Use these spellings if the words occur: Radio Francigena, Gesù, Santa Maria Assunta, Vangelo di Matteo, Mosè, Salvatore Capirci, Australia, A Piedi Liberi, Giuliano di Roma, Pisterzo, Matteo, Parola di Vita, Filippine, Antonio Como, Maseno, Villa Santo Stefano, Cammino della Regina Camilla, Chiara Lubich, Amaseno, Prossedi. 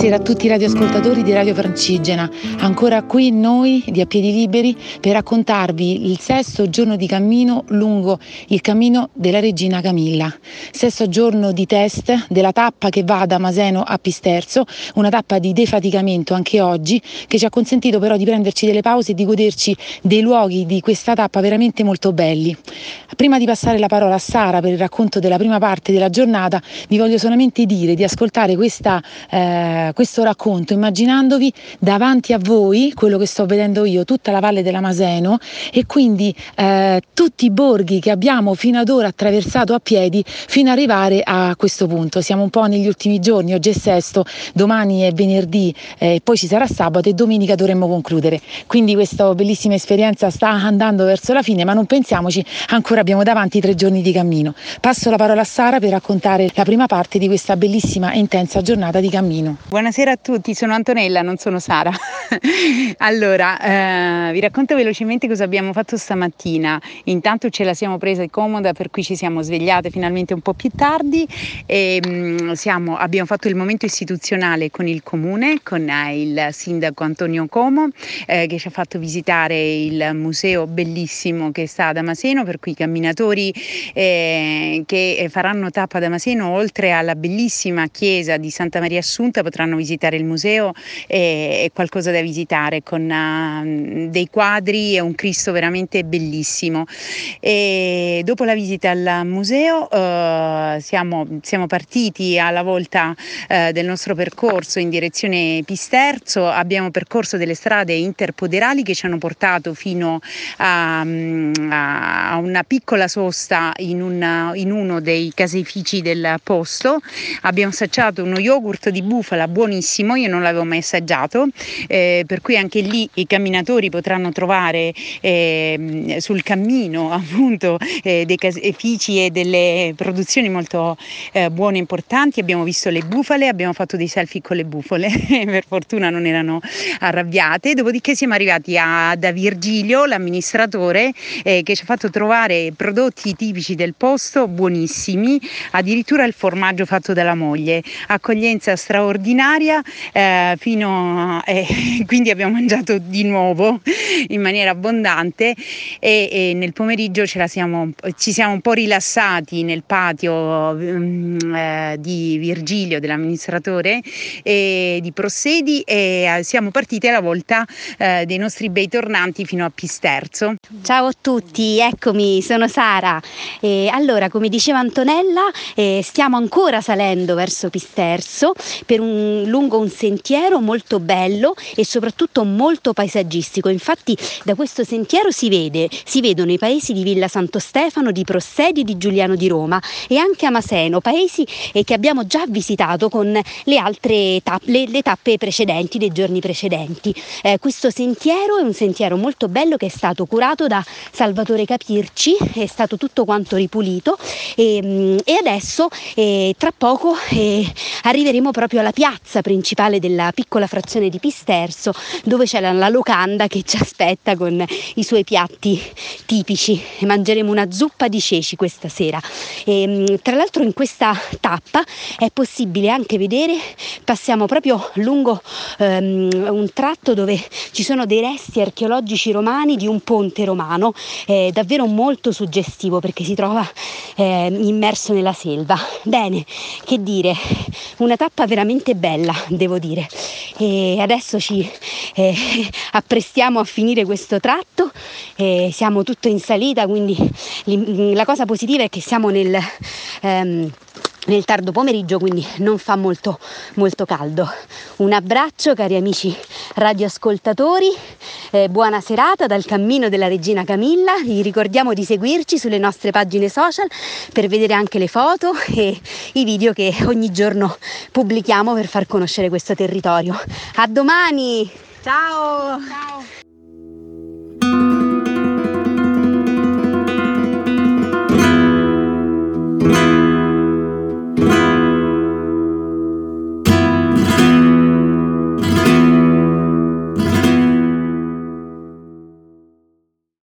Buonasera a tutti i radioascoltatori di Radio Francigena, ancora qui noi di A Piedi Liberi per raccontarvi il sesto giorno di cammino lungo il Cammino della Regina Camilla, sesto giorno di test della tappa che va da Maseno a Pisterzo, una tappa di defaticamento anche oggi che ci ha consentito però di prenderci delle pause e di goderci dei luoghi di questa tappa veramente molto belli. Prima di passare la parola a Sara per il racconto della prima parte della giornata, vi voglio solamente dire di ascoltare questo racconto immaginandovi davanti a voi quello che sto vedendo io, tutta la valle dell'Amaseno e quindi tutti i borghi che abbiamo fino ad ora attraversato a piedi fino ad arrivare a questo punto. Siamo un po' negli ultimi giorni, oggi è sesto, domani è venerdì, poi ci sarà sabato e domenica dovremmo concludere, quindi questa bellissima esperienza sta andando verso la fine, ma non pensiamoci, ancora abbiamo davanti 3 giorni di cammino. Passo la parola a Sara per raccontare la prima parte di questa bellissima e intensa giornata di cammino. Buonasera a tutti, sono Antonella, non sono Sara. Allora, vi racconto velocemente cosa abbiamo fatto stamattina. Intanto ce la siamo presa comoda, per cui ci siamo svegliate finalmente un po' più tardi e abbiamo fatto il momento istituzionale con il comune, con il sindaco Antonio Como, che ci ha fatto visitare il museo bellissimo che sta ad Amaseno, per cui i camminatori che faranno tappa ad Amaseno, oltre alla bellissima chiesa di Santa Maria Assunta, potranno visitare il museo e qualcosa da visitare con dei quadri e un Cristo veramente bellissimo. E dopo la visita al museo siamo partiti alla volta del nostro percorso in direzione Pisterzo. Abbiamo percorso delle strade interpoderali che ci hanno portato fino a una piccola sosta in uno dei caseifici del posto. Abbiamo assaggiato uno yogurt di bufala buonissimo, io non l'avevo mai assaggiato, per cui anche lì i camminatori potranno trovare sul cammino appunto dei caseifici e delle produzioni molto buone e importanti. Abbiamo visto le bufale, abbiamo fatto dei selfie con le bufale, per fortuna non erano arrabbiate. Dopodiché siamo arrivati da Virgilio, l'amministratore, che ci ha fatto trovare prodotti tipici del posto buonissimi, addirittura il formaggio fatto dalla moglie, accoglienza straordinaria, quindi abbiamo mangiato di nuovo in maniera abbondante e nel pomeriggio ci siamo un po' rilassati nel patio di Virgilio, dell'amministratore, e di Prossedi, e siamo partiti alla volta dei nostri bei tornanti fino a Pisterzo. Ciao a tutti, eccomi, sono Sara. Allora, come diceva Antonella, stiamo ancora salendo verso Pisterzo per lungo un sentiero molto bello e soprattutto molto paesaggistico. Infatti da questo sentiero si vedono i paesi di Villa Santo Stefano, di Prossedi, di Giuliano di Roma e anche Amaseno, paesi che abbiamo già visitato con le altre tappe, le tappe precedenti, dei giorni precedenti. Questo sentiero è un sentiero molto bello che è stato curato da Salvatore Capirci, è stato tutto quanto ripulito e adesso tra poco arriveremo proprio alla piazza principale della piccola frazione di Pisterzo, dove c'è la locanda che ci aspetta con i suoi piatti tipici. Mangeremo una zuppa di ceci questa sera. Tra l'altro in questa tappa è possibile anche vedere, passiamo proprio lungo un tratto dove ci sono dei resti archeologici romani di un ponte romano, davvero molto suggestivo perché si trova immerso nella selva. Bene, che dire, una tappa veramente bella, devo dire. E adesso ci apprestiamo a finire questo tratto, siamo tutto in salita, quindi la cosa positiva è che siamo nel tardo pomeriggio, quindi non fa molto, molto caldo. Un abbraccio cari amici radioascoltatori, buona serata dal Cammino della Regina Camilla. Vi ricordiamo di seguirci sulle nostre pagine social per vedere anche le foto e i video che ogni giorno pubblichiamo per far conoscere questo territorio. A domani! Ciao! Ciao.